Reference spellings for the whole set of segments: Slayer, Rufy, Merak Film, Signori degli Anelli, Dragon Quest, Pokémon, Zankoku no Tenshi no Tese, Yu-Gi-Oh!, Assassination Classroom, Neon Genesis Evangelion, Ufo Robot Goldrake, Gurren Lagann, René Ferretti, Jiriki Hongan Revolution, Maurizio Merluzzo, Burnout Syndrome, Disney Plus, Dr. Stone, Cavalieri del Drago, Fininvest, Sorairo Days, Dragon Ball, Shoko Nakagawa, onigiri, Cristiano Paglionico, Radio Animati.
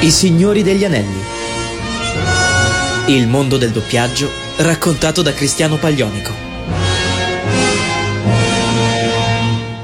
I Signori degli Anelli. Il mondo del doppiaggio raccontato da Cristiano Paglionico.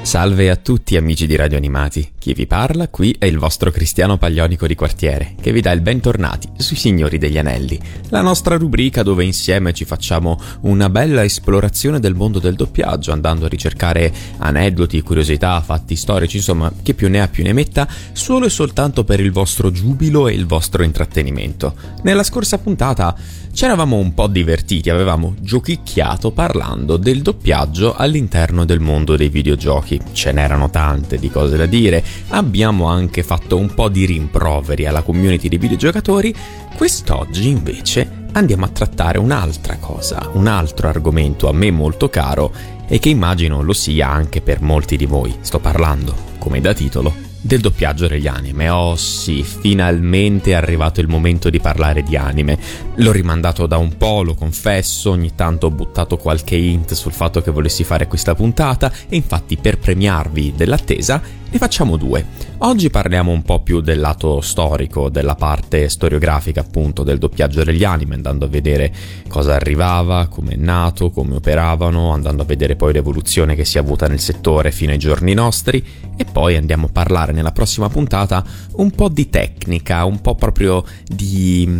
Salve a tutti amici di Radio Animati. Chi vi parla qui è il vostro Cristiano Paglionico di quartiere, che vi dà il bentornati sui Signori degli Anelli, la nostra rubrica dove insieme ci facciamo una bella esplorazione del mondo del doppiaggio, andando a ricercare aneddoti, curiosità, fatti storici, insomma, chi più ne ha più ne metta, solo e soltanto per il vostro giubilo e il vostro intrattenimento. Nella scorsa puntata ci eravamo un po' divertiti, avevamo giochicchiato parlando del doppiaggio all'interno del mondo dei videogiochi. Ce n'erano tante di cose da dire, abbiamo anche fatto un po' di rimproveri alla community dei videogiocatori. Quest'oggi invece andiamo a trattare un'altra cosa, un altro argomento a me molto caro e che immagino lo sia anche per molti di voi. Sto parlando, come da titolo, del doppiaggio degli anime. Oh sì, finalmente è arrivato il momento di parlare di anime. L'ho rimandato da un po', lo confesso, ogni tanto ho buttato qualche hint sul fatto che volessi fare questa puntata e infatti per premiarvi dell'attesa ne facciamo due. Oggi parliamo un po' più del lato storico, della parte storiografica appunto del doppiaggio degli anime, andando a vedere cosa arrivava, come è nato, come operavano, andando a vedere poi l'evoluzione che si è avuta nel settore fino ai giorni nostri, e poi andiamo a parlare nella prossima puntata un po' di tecnica, un po' proprio di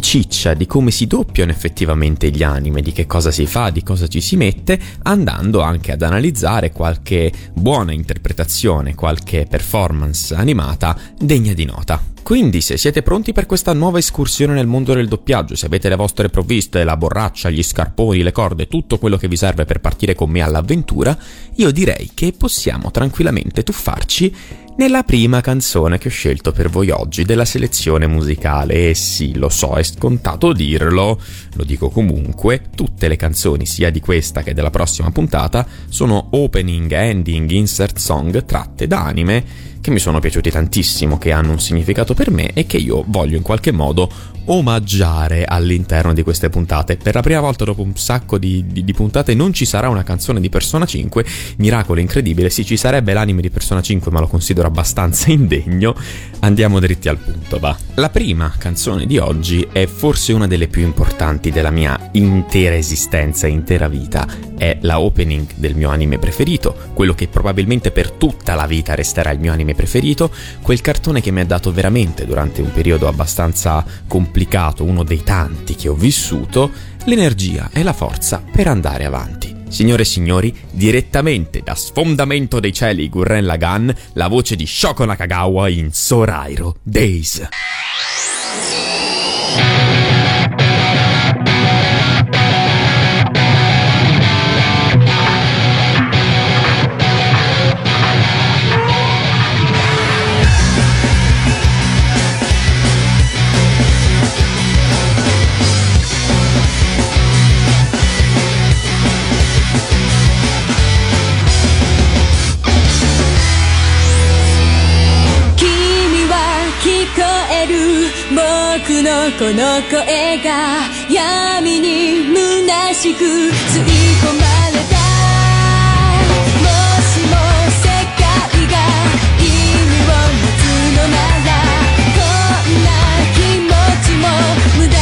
ciccia, di come si doppiano effettivamente gli anime, di che cosa si fa, di cosa ci si mette, andando anche ad analizzare qualche buona interpretazione, qualche performance animata degna di nota. Quindi se siete pronti per questa nuova escursione nel mondo del doppiaggio, se avete le vostre provviste, la borraccia, gli scarponi, le corde, tutto quello che vi serve per partire con me all'avventura, io direi che possiamo tranquillamente tuffarci nella prima canzone che ho scelto per voi oggi della selezione musicale. E sì, lo so, è scontato dirlo, lo dico comunque, tutte le canzoni sia di questa che della prossima puntata sono opening, ending, insert song tratte da anime che mi sono piaciuti tantissimo, che hanno un significato per me e che io voglio in qualche modo omaggiare all'interno di queste puntate. Per la prima volta dopo un sacco di puntate non ci sarà una canzone di Persona 5, miracolo incredibile. Sì, ci sarebbe l'anime di Persona 5, ma lo considero abbastanza indegno. Andiamo dritti al punto, va. La prima canzone di oggi è forse una delle più importanti della mia intera esistenza, intera vita. È la opening del mio anime preferito, quello che probabilmente per tutta la vita resterà il mio anime preferito, quel cartone che mi ha dato veramente, durante un periodo abbastanza complicato, uno dei tanti che ho vissuto, l'energia e la forza per andare avanti. Signore e signori, direttamente da Sfondamento dei Cieli Gurren Lagann, la voce di Shoko Nakagawa in Sorairo Days.「この声が闇に虚しく吸い込まれた」「もしも世界が意味を持つのなら」「こんな気持ちも無駄では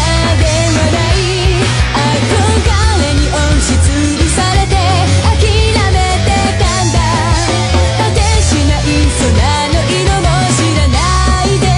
ない」「憧れに押しつぶされて諦めてたんだ」「果てしない空の色も知らないで」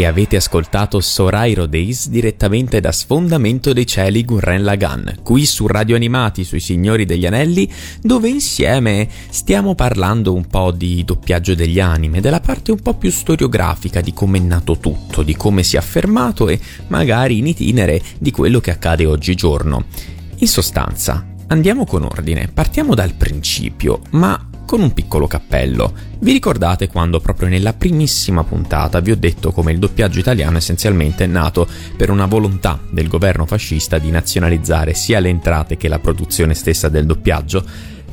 E avete ascoltato Sorairo Days direttamente da Sfondamento dei Cieli Gurren Lagann, qui su Radio Animati sui Signori degli Anelli, dove insieme stiamo parlando un po' di doppiaggio degli anime, della parte un po' più storiografica di come è nato tutto, di come si è affermato e magari in itinere di quello che accade oggigiorno. In sostanza, andiamo con ordine, partiamo dal principio, ma con un piccolo cappello. Vi ricordate quando proprio nella primissima puntata vi ho detto come il doppiaggio italiano essenzialmente è nato per una volontà del governo fascista di nazionalizzare sia le entrate che la produzione stessa del doppiaggio?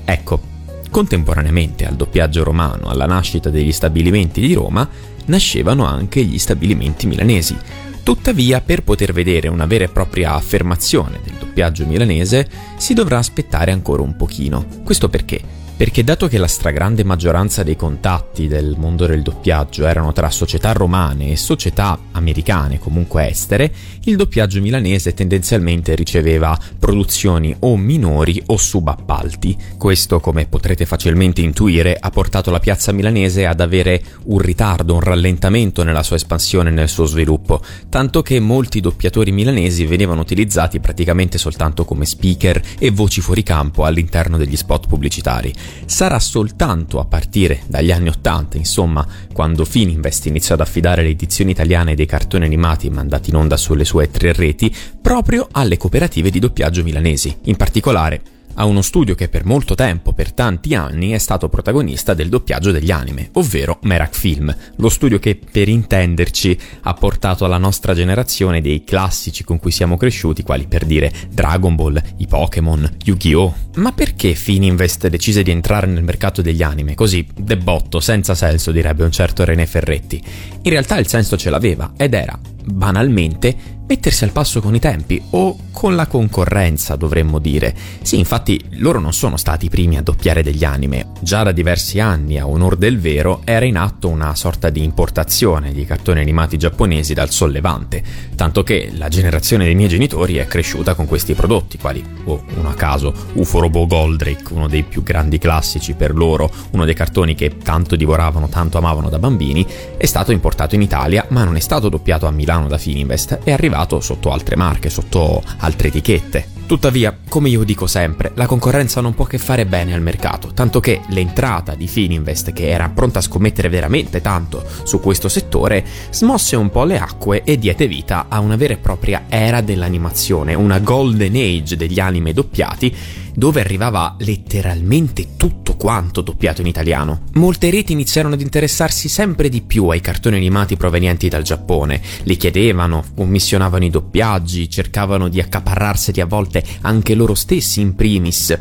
Ecco, contemporaneamente al doppiaggio romano, alla nascita degli stabilimenti di Roma, nascevano anche gli stabilimenti milanesi. Tuttavia, per poter vedere una vera e propria affermazione del doppiaggio milanese, si dovrà aspettare ancora un pochino. Questo perché? Perché dato che la stragrande maggioranza dei contatti del mondo del doppiaggio erano tra società romane e società americane, comunque estere, il doppiaggio milanese tendenzialmente riceveva produzioni o minori o subappalti. Questo, come potrete facilmente intuire, ha portato la piazza milanese ad avere un ritardo, un rallentamento nella sua espansione e nel suo sviluppo, tanto che molti doppiatori milanesi venivano utilizzati praticamente soltanto come speaker e voci fuori campo all'interno degli spot pubblicitari. Sarà soltanto a partire dagli anni 80, insomma, quando Fininvest iniziò ad affidare le edizioni italiane dei cartoni animati mandati in onda sulle sue 3 reti proprio alle cooperative di doppiaggio milanesi, in particolare a uno studio che per molto tempo, per tanti anni, è stato protagonista del doppiaggio degli anime, ovvero Merak Film, lo studio che, per intenderci, ha portato alla nostra generazione dei classici con cui siamo cresciuti, quali per dire Dragon Ball, i Pokémon, Yu-Gi-Oh! Ma perché Fininvest decise di entrare nel mercato degli anime, così, de botto, senza senso, direbbe un certo René Ferretti? In realtà il senso ce l'aveva, ed era, banalmente, mettersi al passo con i tempi, o con la concorrenza dovremmo dire. Sì, infatti loro non sono stati i primi a doppiare degli anime. Già da diversi anni, a onor del vero, era in atto una sorta di importazione di cartoni animati giapponesi dal Sol Levante, tanto che la generazione dei miei genitori è cresciuta con questi prodotti, quali, uno a caso, Ufo Robot Goldrake, uno dei più grandi classici per loro, uno dei cartoni che tanto divoravano, tanto amavano da bambini, è stato importato in Italia, ma non è stato doppiato a Milano da Fininvest, è arrivato sotto altre marche, sotto altre etichette. Tuttavia, come io dico sempre, la concorrenza non può che fare bene al mercato, tanto che l'entrata di Fininvest, che era pronta a scommettere veramente tanto su questo settore, smosse un po' le acque e diede vita a una vera e propria era dell'animazione, una golden age degli anime doppiati, dove arrivava letteralmente tutto quanto doppiato in italiano. Molte reti iniziarono ad interessarsi sempre di più ai cartoni animati provenienti dal Giappone, li chiedevano, commissionavano i doppiaggi, cercavano di accaparrarseli a volte anche loro stessi in primis,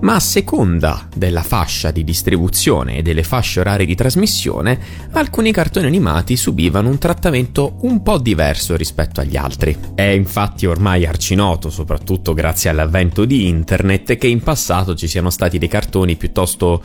ma a seconda della fascia di distribuzione e delle fasce orarie di trasmissione, alcuni cartoni animati subivano un trattamento un po' diverso rispetto agli altri. È infatti ormai arcinoto, soprattutto grazie all'avvento di internet, che in passato ci siano stati dei cartoni piuttosto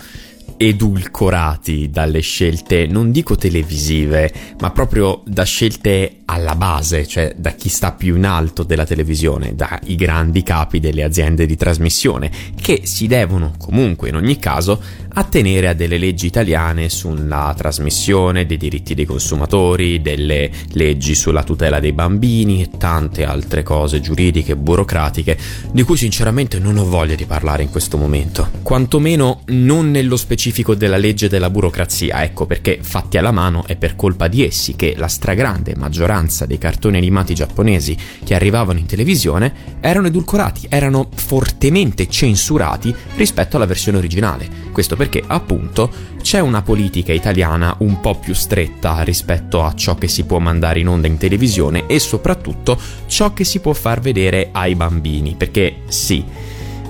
edulcorati dalle scelte, non dico televisive, ma proprio da scelte alla base, cioè da chi sta più in alto della televisione, dai grandi capi delle aziende di trasmissione, che si devono comunque in ogni caso attenere a delle leggi italiane sulla trasmissione, dei diritti dei consumatori, delle leggi sulla tutela dei bambini e tante altre cose giuridiche e burocratiche di cui sinceramente non ho voglia di parlare in questo momento, quantomeno non nello specifico della legge della burocrazia. Ecco perché, fatti alla mano, è per colpa di essi che la stragrande maggioranza dei cartoni animati giapponesi che arrivavano in televisione erano edulcorati, erano fortemente censurati rispetto alla versione originale. Questo perché, appunto, c'è una politica italiana un po' più stretta rispetto a ciò che si può mandare in onda in televisione e soprattutto ciò che si può far vedere ai bambini, perché sì,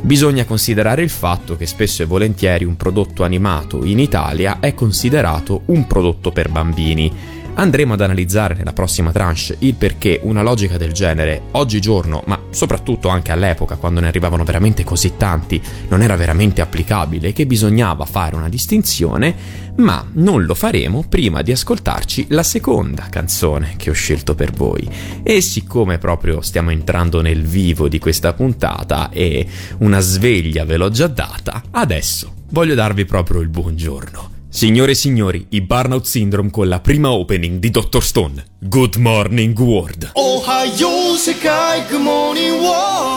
bisogna considerare il fatto che spesso e volentieri un prodotto animato in Italia è considerato un prodotto per bambini. Andremo ad analizzare nella prossima tranche il perché una logica del genere oggigiorno, ma soprattutto anche all'epoca, quando ne arrivavano veramente così tanti, non era veramente applicabile, che bisognava fare una distinzione, ma non lo faremo prima di ascoltarci la seconda canzone che ho scelto per voi. E siccome proprio stiamo entrando nel vivo di questa puntata e una sveglia ve l'ho già data, adesso voglio darvi proprio il buongiorno. Signore e signori, i Burnout Syndrome con la prima opening di Dr. Stone, Good Morning World. Ohayou sekai, Good Morning World.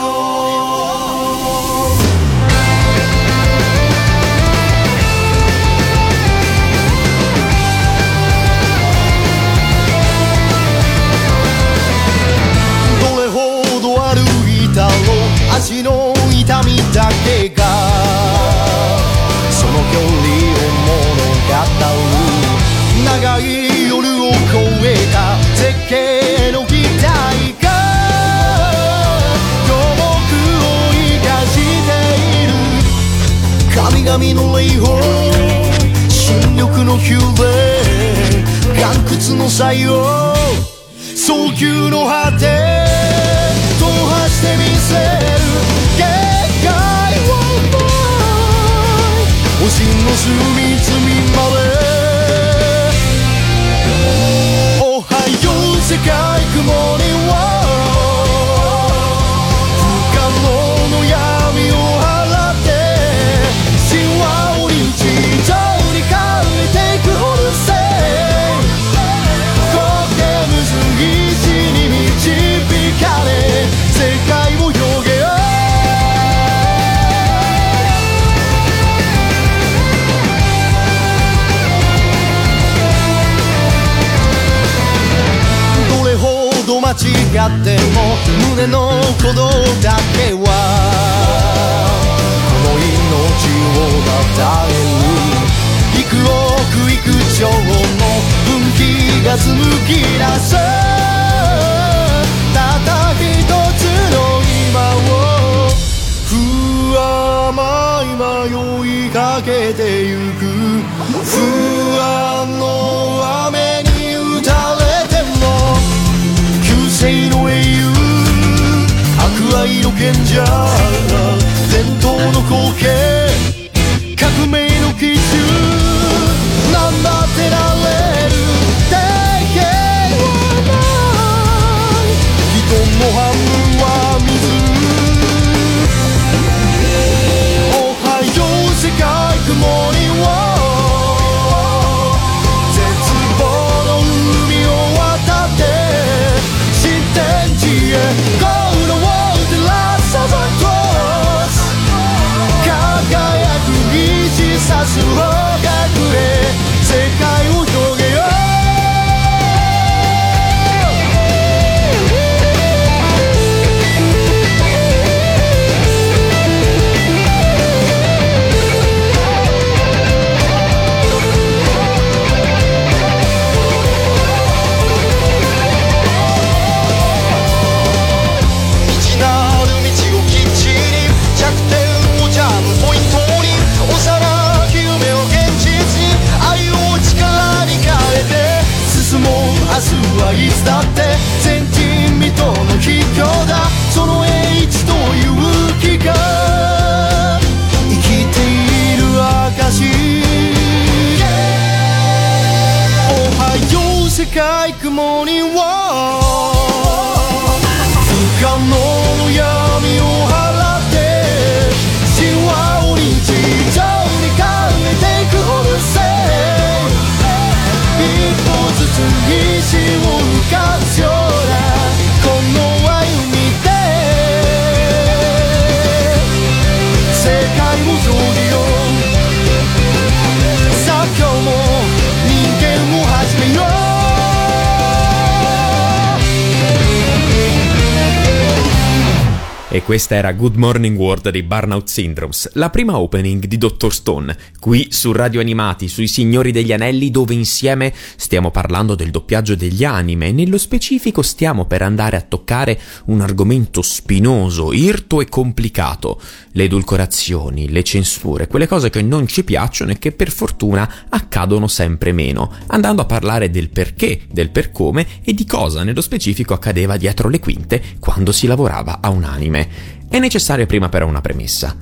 Dore hodo aruita wo ashi no itami dake ga sono kyori nagai yoru o koeta zekkei no kitai ga yoboku o ikashite iru kamigami no leihou shinryoku no hyuuei gankutsu no saiyou soukyuu no hate tohashite miseru gekkai wo mai oshin no sumitsumi made世界雲に不可能の闇を払って神話を日常に変えていくほどせゴーデムズ石に導かれ世界を広げよう間違っても胸の鼓動だけはこの命を与える幾億幾兆の分岐が紡ぎ出すただ一つの今を不甘い迷いかけてゆく不安の雨聖の英雄博愛の賢者伝統の光景革命の奇襲何だってなれる経験はない人の半分は水おはよう世界雲には世界を広げよう道なる道をきっちり弱点をジャムポイントにおさら明日はいつだって前人未到の秘境だその英知という気が生きている証おはよう世界雲には不可能の闇を払って神話を日常に変えていくほどせ一歩ずつ石を浮かすようなこの愛を見て世界を広げようさあ今日も人間を始めようE questa era Good Morning World di Burnout Syndromes, la prima opening di Dr. Stone, qui su Radio Animati, sui Signori degli Anelli, dove insieme stiamo parlando del doppiaggio degli anime. Nello specifico stiamo per andare a toccare un argomento spinoso, irto e complicato, le edulcorazioni, le censure, quelle cose che non ci piacciono e che per fortuna accadono sempre meno, andando a parlare del perché, del per come e di cosa nello specifico accadeva dietro le quinte quando si lavorava a un anime. È necessaria prima però una premessa.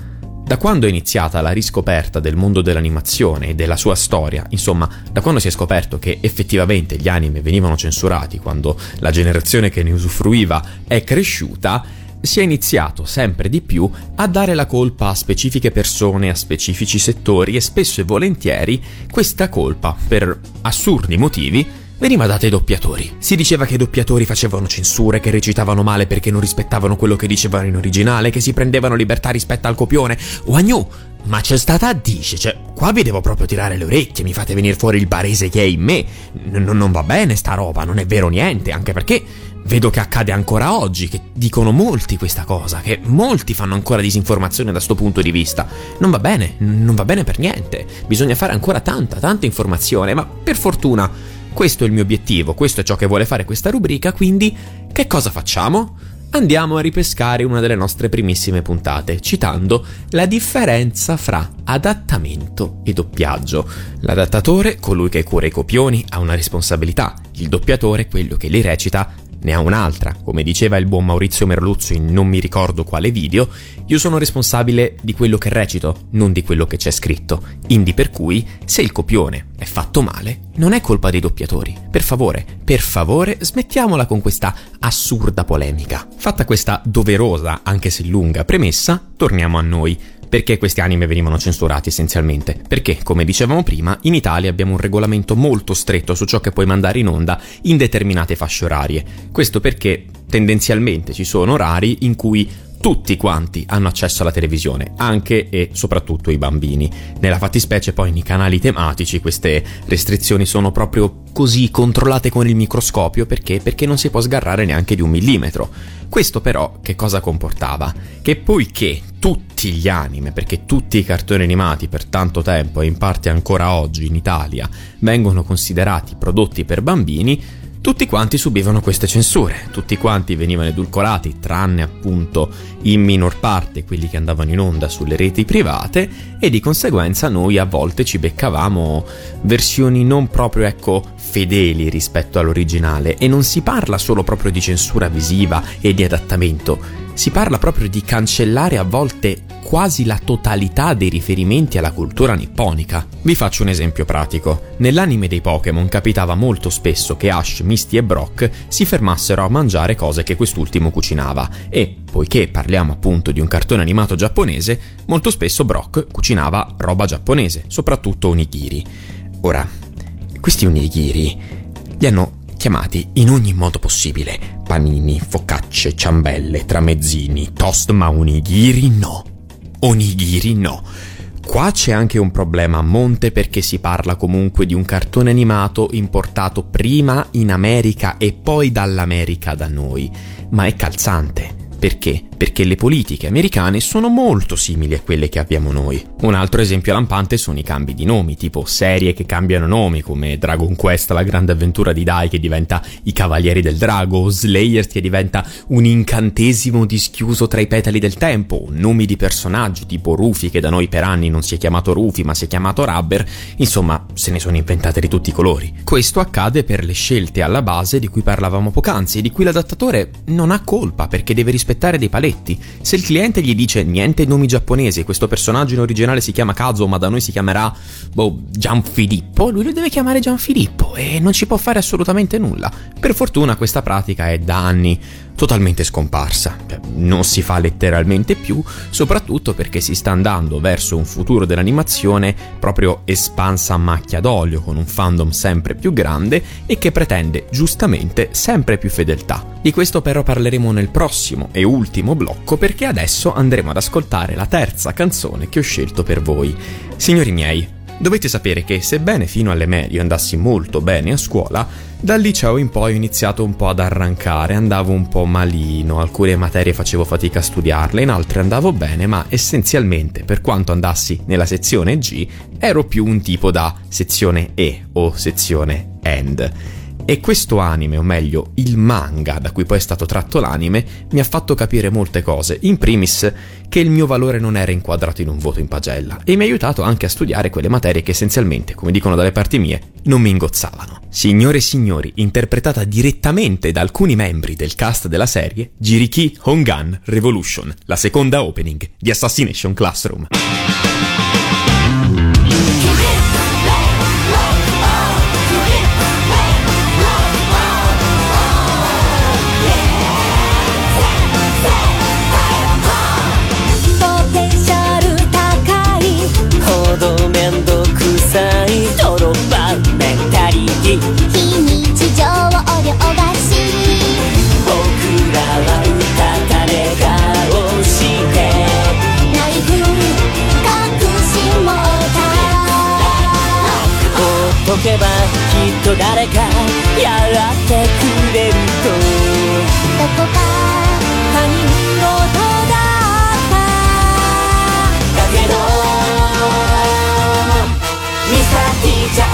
Da quando è iniziata la riscoperta del mondo dell'animazione e della sua storia, insomma, da quando si è scoperto che effettivamente gli anime venivano censurati, quando la generazione che ne usufruiva è cresciuta, si è iniziato sempre di più a dare la colpa a specifiche persone, a specifici settori, e spesso e volentieri questa colpa, per assurdi motivi, veniva data ai doppiatori. Si diceva che i doppiatori facevano censure, che recitavano male perché non rispettavano quello che dicevano in originale, che si prendevano libertà rispetto al copione. Wagnu, ma c'è stata dice, cioè, qua vi devo proprio tirare le orecchie, mi fate venire fuori il barese che è in me. Non va bene sta roba, non è vero niente, anche perché vedo che accade ancora oggi, che dicono molti questa cosa, che molti fanno ancora disinformazione da sto punto di vista. Non va bene, non va bene per niente. Bisogna fare ancora tanta informazione, ma per fortuna questo è il mio obiettivo, questo è ciò che vuole fare questa rubrica, quindi che cosa facciamo? Andiamo a ripescare una delle nostre primissime puntate, citando la differenza fra adattamento e doppiaggio. L'adattatore, colui che cura i copioni, ha una responsabilità, il doppiatore, quello che li recita, ne ha un'altra. Come diceva il buon Maurizio Merluzzo in non mi ricordo quale video, io sono responsabile di quello che recito, non di quello che c'è scritto. Indi per cui, se il copione è fatto male, non è colpa dei doppiatori. Per favore, smettiamola con questa assurda polemica. Fatta questa doverosa, anche se lunga, premessa, torniamo a noi. Perché questi anime venivano censurati essenzialmente? Perché, come dicevamo prima, in Italia abbiamo un regolamento molto stretto su ciò che puoi mandare in onda in determinate fasce orarie. Questo perché tendenzialmente ci sono orari in cui tutti quanti hanno accesso alla televisione, anche e soprattutto i bambini. Nella fattispecie poi nei canali tematici queste restrizioni sono proprio così controllate con il microscopio, perché non si può sgarrare neanche di 1 millimetro. Questo però che cosa comportava? Che poiché tutti gli anime, perché tutti i cartoni animati per tanto tempo e in parte ancora oggi in Italia vengono considerati prodotti per bambini, tutti quanti subivano queste censure, tutti quanti venivano edulcorati, tranne appunto in minor parte quelli che andavano in onda sulle reti private, e di conseguenza noi a volte ci beccavamo versioni non proprio, ecco, fedeli rispetto all'originale. E non si parla solo proprio di censura visiva e di adattamento, si parla proprio di cancellare a volte quasi la totalità dei riferimenti alla cultura nipponica. Vi faccio un esempio pratico. Nell'anime dei Pokémon capitava molto spesso che Ash, Misty e Brock si fermassero a mangiare cose che quest'ultimo cucinava e, poiché parliamo appunto di un cartone animato giapponese, molto spesso Brock cucinava roba giapponese, soprattutto onigiri. Ora, questi onigiri li hanno chiamati in ogni modo possibile: panini, focacce, ciambelle, tramezzini, toast, ma onigiri no. Onigiri no. Qua c'è anche un problema a monte, perché si parla comunque di un cartone animato importato prima in America e poi dall'America da noi, ma è calzante. Perché? Perché le politiche americane sono molto simili a quelle che abbiamo noi. Un altro esempio lampante sono i cambi di nomi, tipo serie che cambiano nomi come Dragon Quest, la grande avventura di Dai che diventa i Cavalieri del Drago, o Slayer che diventa un incantesimo dischiuso tra i petali del tempo, nomi di personaggi tipo Rufy che da noi per anni non si è chiamato Rufy ma si è chiamato Rubber. Insomma, se ne sono inventate di tutti i colori. Questo accade per le scelte alla base di cui parlavamo poc'anzi e di cui l'adattatore non ha colpa, perché deve rispettare dei paletti. Se il cliente gli dice niente nomi giapponesi, questo personaggio in originale si chiama Kazuo ma da noi si chiamerà Gianfilippo, lui lo deve chiamare Gianfilippo e non ci può fare assolutamente nulla. Per fortuna questa pratica è da anni totalmente scomparsa, non si fa letteralmente più, soprattutto perché si sta andando verso un futuro dell'animazione proprio espansa a macchia d'olio, con un fandom sempre più grande e che pretende giustamente sempre più fedeltà. Di questo però parleremo nel prossimo e ultimo blocco, perché adesso andremo ad ascoltare la terza canzone che ho scelto per voi. Signori miei, dovete sapere che sebbene fino alle medie andassi molto bene a scuola, dal liceo in poi ho iniziato un po' ad arrancare, andavo un po' malino, alcune materie facevo fatica a studiarle, in altre andavo bene, ma essenzialmente per quanto andassi nella sezione G ero più un tipo da sezione E o sezione End. E questo anime, o meglio il manga da cui poi è stato tratto l'anime, mi ha fatto capire molte cose. In primis che il mio valore non era inquadrato in un voto in pagella, e mi ha aiutato anche a studiare quelle materie che essenzialmente, come dicono dalle parti mie, non mi ingozzavano. Signore e signori, interpretata direttamente da alcuni membri del cast della serie, Jiriki Hongan Revolution, la seconda opening di Assassination Classroom. けばきっと誰かやってくれるとどこか他人事だっただけどミスターティーチャー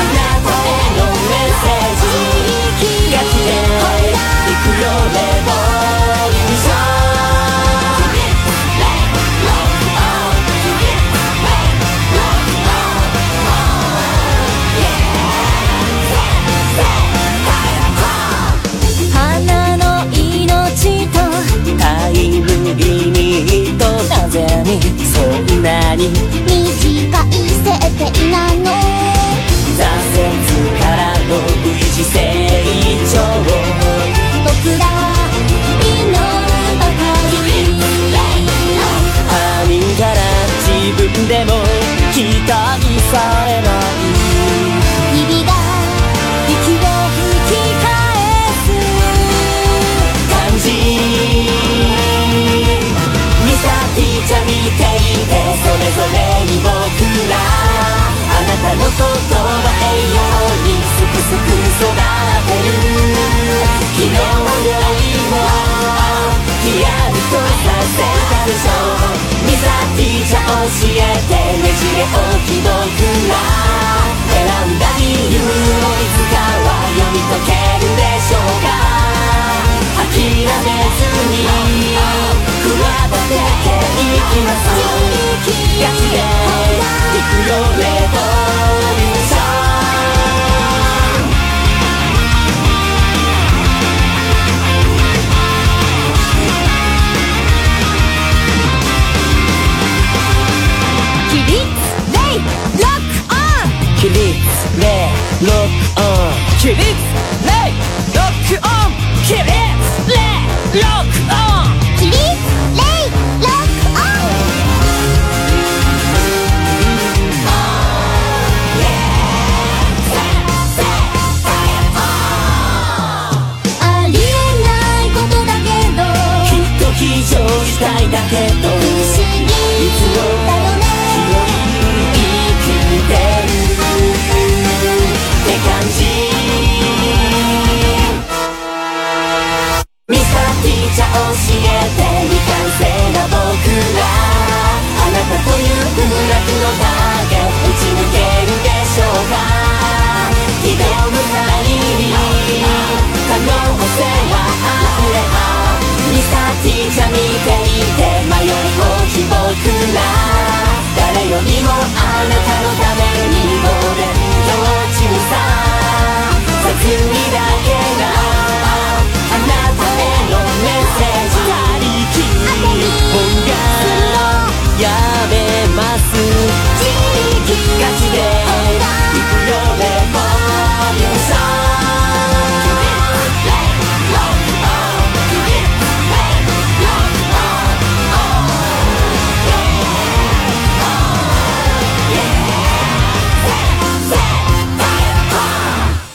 あなたへのメッセージ気がつけいくよレボリューションそんなに短い生涯なの挫折からの無事成長僕ら身の回り他人から自分でも期待されない日々が息を吹き返す感じ見ていてそれぞれに僕らあなたのことを栄養にすくすく育てる昨日よりもヒヤリとさせたでしょミザーティーチャー教えてねじれおき僕ら選んだ理由をいつかは読み解けるでしょうか諦めずに「くわばてていきます」「ガチでいくよレボリューション」「起立レイロックオン」「起立レイロックオン」「起立レイロックオン」「起立レイロックオン」だけど不思議だよね広い生きてるって感じミスターティーチャー教えて未完成な僕らあなたという部落のターゲット打ち抜けるでしょうかひどむ限り可能性は溢れあるミスターティーチャー見ていて迷いをひぼくら誰よりもあなたのためにお勉強中ささすみだけがあなたへのメッセージありき本がやめます自力ガチで行くよレボリューション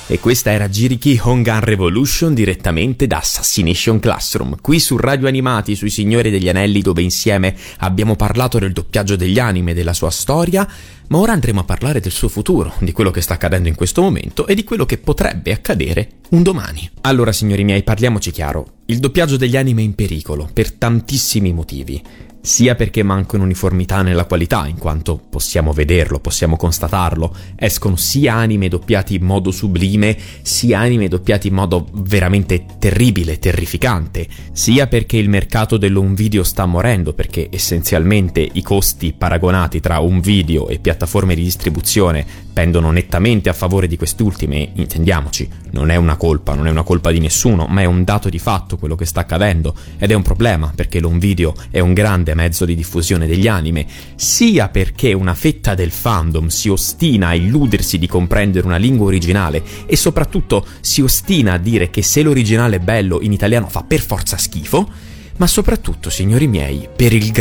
E questa era Jiriki Hongan Revolution direttamente da Assassination Classroom, qui su Radio Animati, sui Signori degli Anelli, dove insieme abbiamo parlato del doppiaggio degli anime, della sua storia, ma ora andremo a parlare del suo futuro, di quello che sta accadendo in questo momento e di quello che potrebbe accadere un domani. Allora, signori miei, parliamoci chiaro, il doppiaggio degli anime è in pericolo per tantissimi motivi. Sia perché manca un'uniformità nella qualità, in quanto possiamo vederlo, possiamo constatarlo, escono sia anime doppiati in modo sublime, sia anime doppiati in modo veramente terribile, terrificante, sia perché il mercato dell'home video sta morendo, perché essenzialmente i costi paragonati tra home video e piattaforme piattaforme di distribuzione pendono nettamente a favore di quest'ultime, intendiamoci, non è una colpa di nessuno, ma è un dato di fatto quello che sta accadendo, ed è un problema perché l'home video è un grande mezzo di diffusione degli anime, sia perché una fetta del fandom si ostina a illudersi di comprendere una lingua originale e soprattutto si ostina a dire che se l'originale è bello in italiano fa per forza schifo, ma soprattutto, signori miei, per il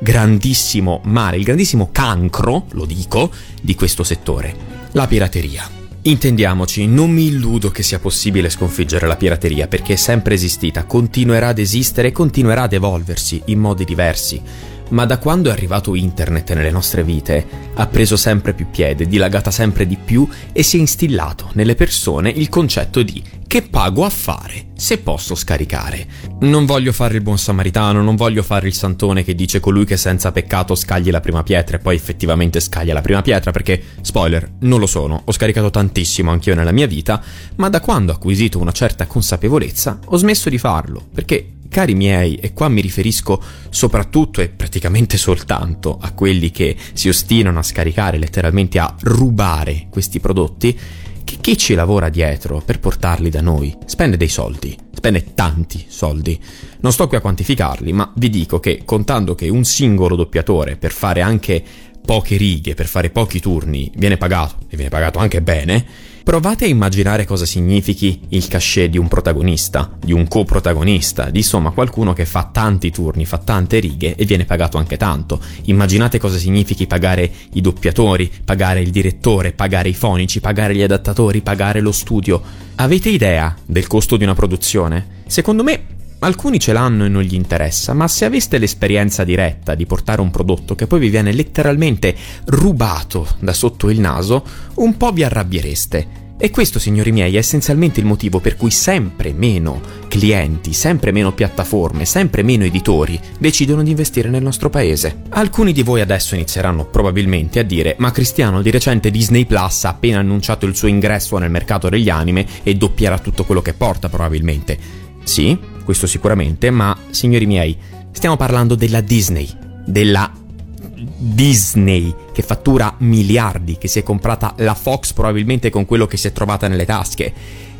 grandissimo male, il grandissimo cancro, lo dico, di questo settore, la pirateria. Intendiamoci, non mi illudo che sia possibile sconfiggere la pirateria, perché è sempre esistita, continuerà ad esistere e continuerà ad evolversi in modi diversi, ma da quando è arrivato internet nelle nostre vite ha preso sempre più piede, dilagata sempre di più e si è instillato nelle persone il concetto di che pago a fare se posso scaricare. Non voglio fare il buon samaritano, non voglio fare il santone che dice colui che senza peccato scagli la prima pietra e poi effettivamente scaglia la prima pietra, perché, spoiler, non lo sono, ho scaricato tantissimo anch'io nella mia vita, ma da quando ho acquisito una certa consapevolezza ho smesso di farlo, perché, cari miei, e qua mi riferisco soprattutto e praticamente soltanto a quelli che si ostinano a scaricare, letteralmente a rubare questi prodotti, che chi ci lavora dietro per portarli da noi spende dei soldi, spende tanti soldi. Non sto qui a quantificarli, ma vi dico che contando che un singolo doppiatore per fare anche poche righe, per fare pochi turni, viene pagato, e viene pagato anche bene, provate a immaginare cosa significhi il cachet di un protagonista, di un coprotagonista, di insomma qualcuno che fa tanti turni, fa tante righe e viene pagato anche tanto. Immaginate cosa significhi pagare i doppiatori, pagare il direttore, pagare i fonici, pagare gli adattatori, pagare lo studio. Avete idea del costo di una produzione? Secondo me alcuni ce l'hanno e non gli interessa, ma se aveste l'esperienza diretta di portare un prodotto che poi vi viene letteralmente rubato da sotto il naso, un po' vi arrabbiereste. E questo, signori miei, è essenzialmente il motivo per cui sempre meno clienti, sempre meno piattaforme, sempre meno editori decidono di investire nel nostro paese. Alcuni di voi adesso inizieranno probabilmente a dire: ma Cristiano, di recente Disney Plus ha appena annunciato il suo ingresso nel mercato degli anime e doppierà tutto quello che porta probabilmente. Sì, questo sicuramente, ma, signori miei, stiamo parlando della Disney che fattura miliardi, che si è comprata la Fox probabilmente con quello che si è trovata nelle tasche.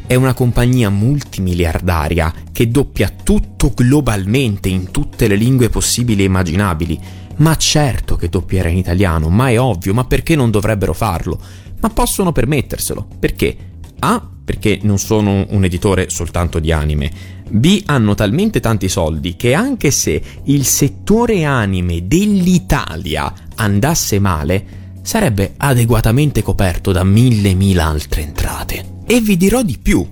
È una compagnia multimiliardaria che doppia tutto globalmente in tutte le lingue possibili e immaginabili. Ma certo che doppierà in italiano, ma è ovvio, ma perché non dovrebbero farlo? Ma possono permetterselo, perché? A, perché non sono un editore soltanto di anime, B, hanno talmente tanti soldi che anche se il settore anime dell'Italia andasse male, sarebbe adeguatamente coperto da mille altre entrate. E vi dirò di più.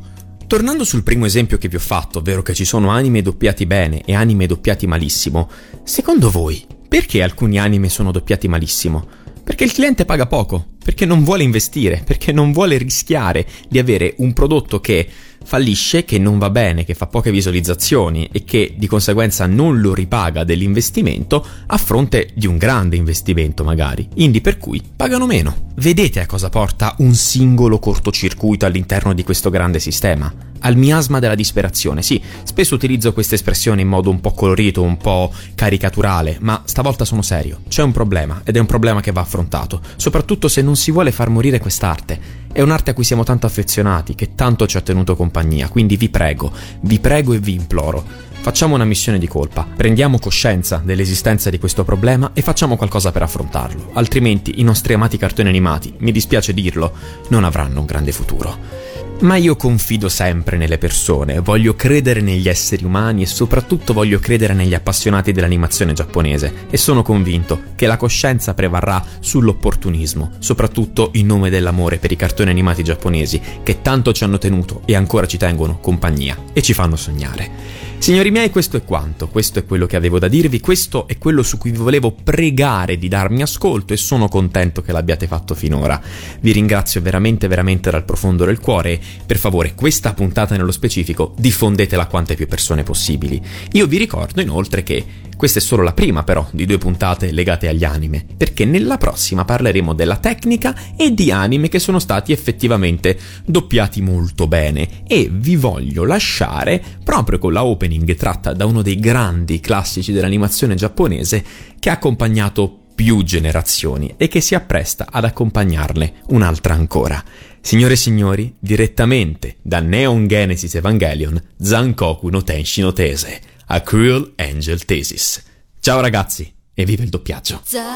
Tornando sul primo esempio che vi ho fatto, ovvero che ci sono anime doppiati bene e anime doppiati malissimo, secondo voi perché alcuni anime sono doppiati malissimo? Perché il cliente paga poco, perché non vuole investire, perché non vuole rischiare di avere un prodotto che fallisce, che non va bene, che fa poche visualizzazioni e che di conseguenza non lo ripaga dell'investimento a fronte di un grande investimento magari, indi per cui pagano meno. Vedete a cosa porta un singolo cortocircuito all'interno di questo grande sistema? Al miasma della disperazione. Sì, spesso utilizzo questa espressione in modo un po' colorito, un po' caricaturale, ma stavolta sono serio. C'è un problema, ed è un problema che va affrontato, soprattutto se non si vuole far morire quest'arte. È un'arte a cui siamo tanto affezionati, che tanto ci ha tenuto compagnia, quindi vi prego e vi imploro. Facciamo una missione di colpa, prendiamo coscienza dell'esistenza di questo problema e facciamo qualcosa per affrontarlo, altrimenti i nostri amati cartoni animati, mi dispiace dirlo, non avranno un grande futuro. Ma io confido sempre nelle persone, voglio credere negli esseri umani e soprattutto voglio credere negli appassionati dell'animazione giapponese e sono convinto che la coscienza prevarrà sull'opportunismo, soprattutto in nome dell'amore per i cartoni animati giapponesi che tanto ci hanno tenuto e ancora ci tengono compagnia e ci fanno sognare. Signori miei, questo è quanto, questo è quello che avevo da dirvi, questo è quello su cui vi volevo pregare di darmi ascolto e sono contento che l'abbiate fatto finora. Vi ringrazio veramente dal profondo del cuore e, per favore, questa puntata nello specifico diffondetela a quante più persone possibili. Io vi ricordo inoltre che questa è solo la prima però di 2 puntate legate agli anime, perché nella prossima parleremo della tecnica e di anime che sono stati effettivamente doppiati molto bene e vi voglio lasciare proprio con la open tratta da uno dei grandi classici dell'animazione giapponese che ha accompagnato più generazioni e che si appresta ad accompagnarne un'altra ancora. Signore e signori, direttamente da Neon Genesis Evangelion, Zankoku no Tenshi no Tese, A Cruel Angel Thesis. Ciao ragazzi e viva il doppiaggio! Zankoku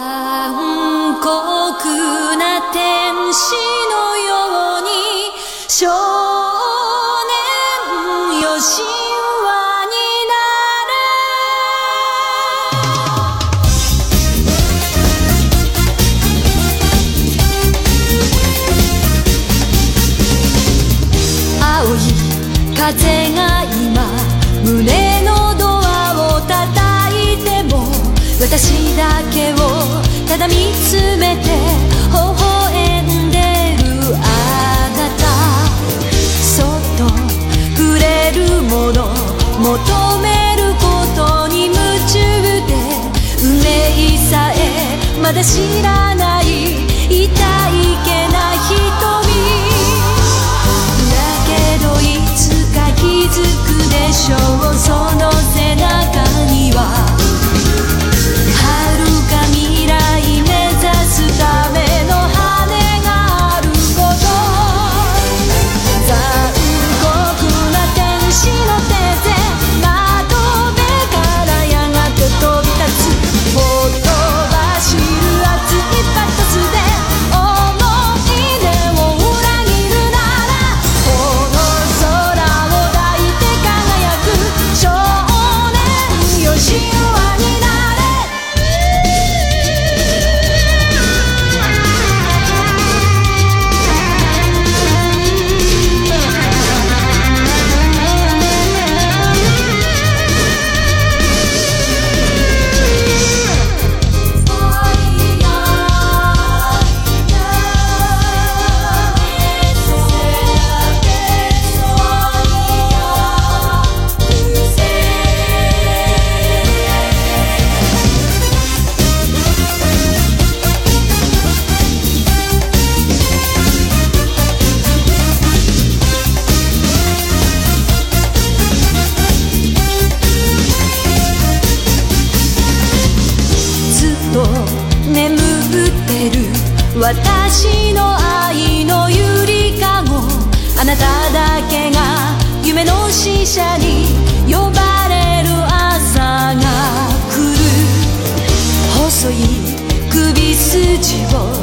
na tenshi no yoni shounen yoshi. We'll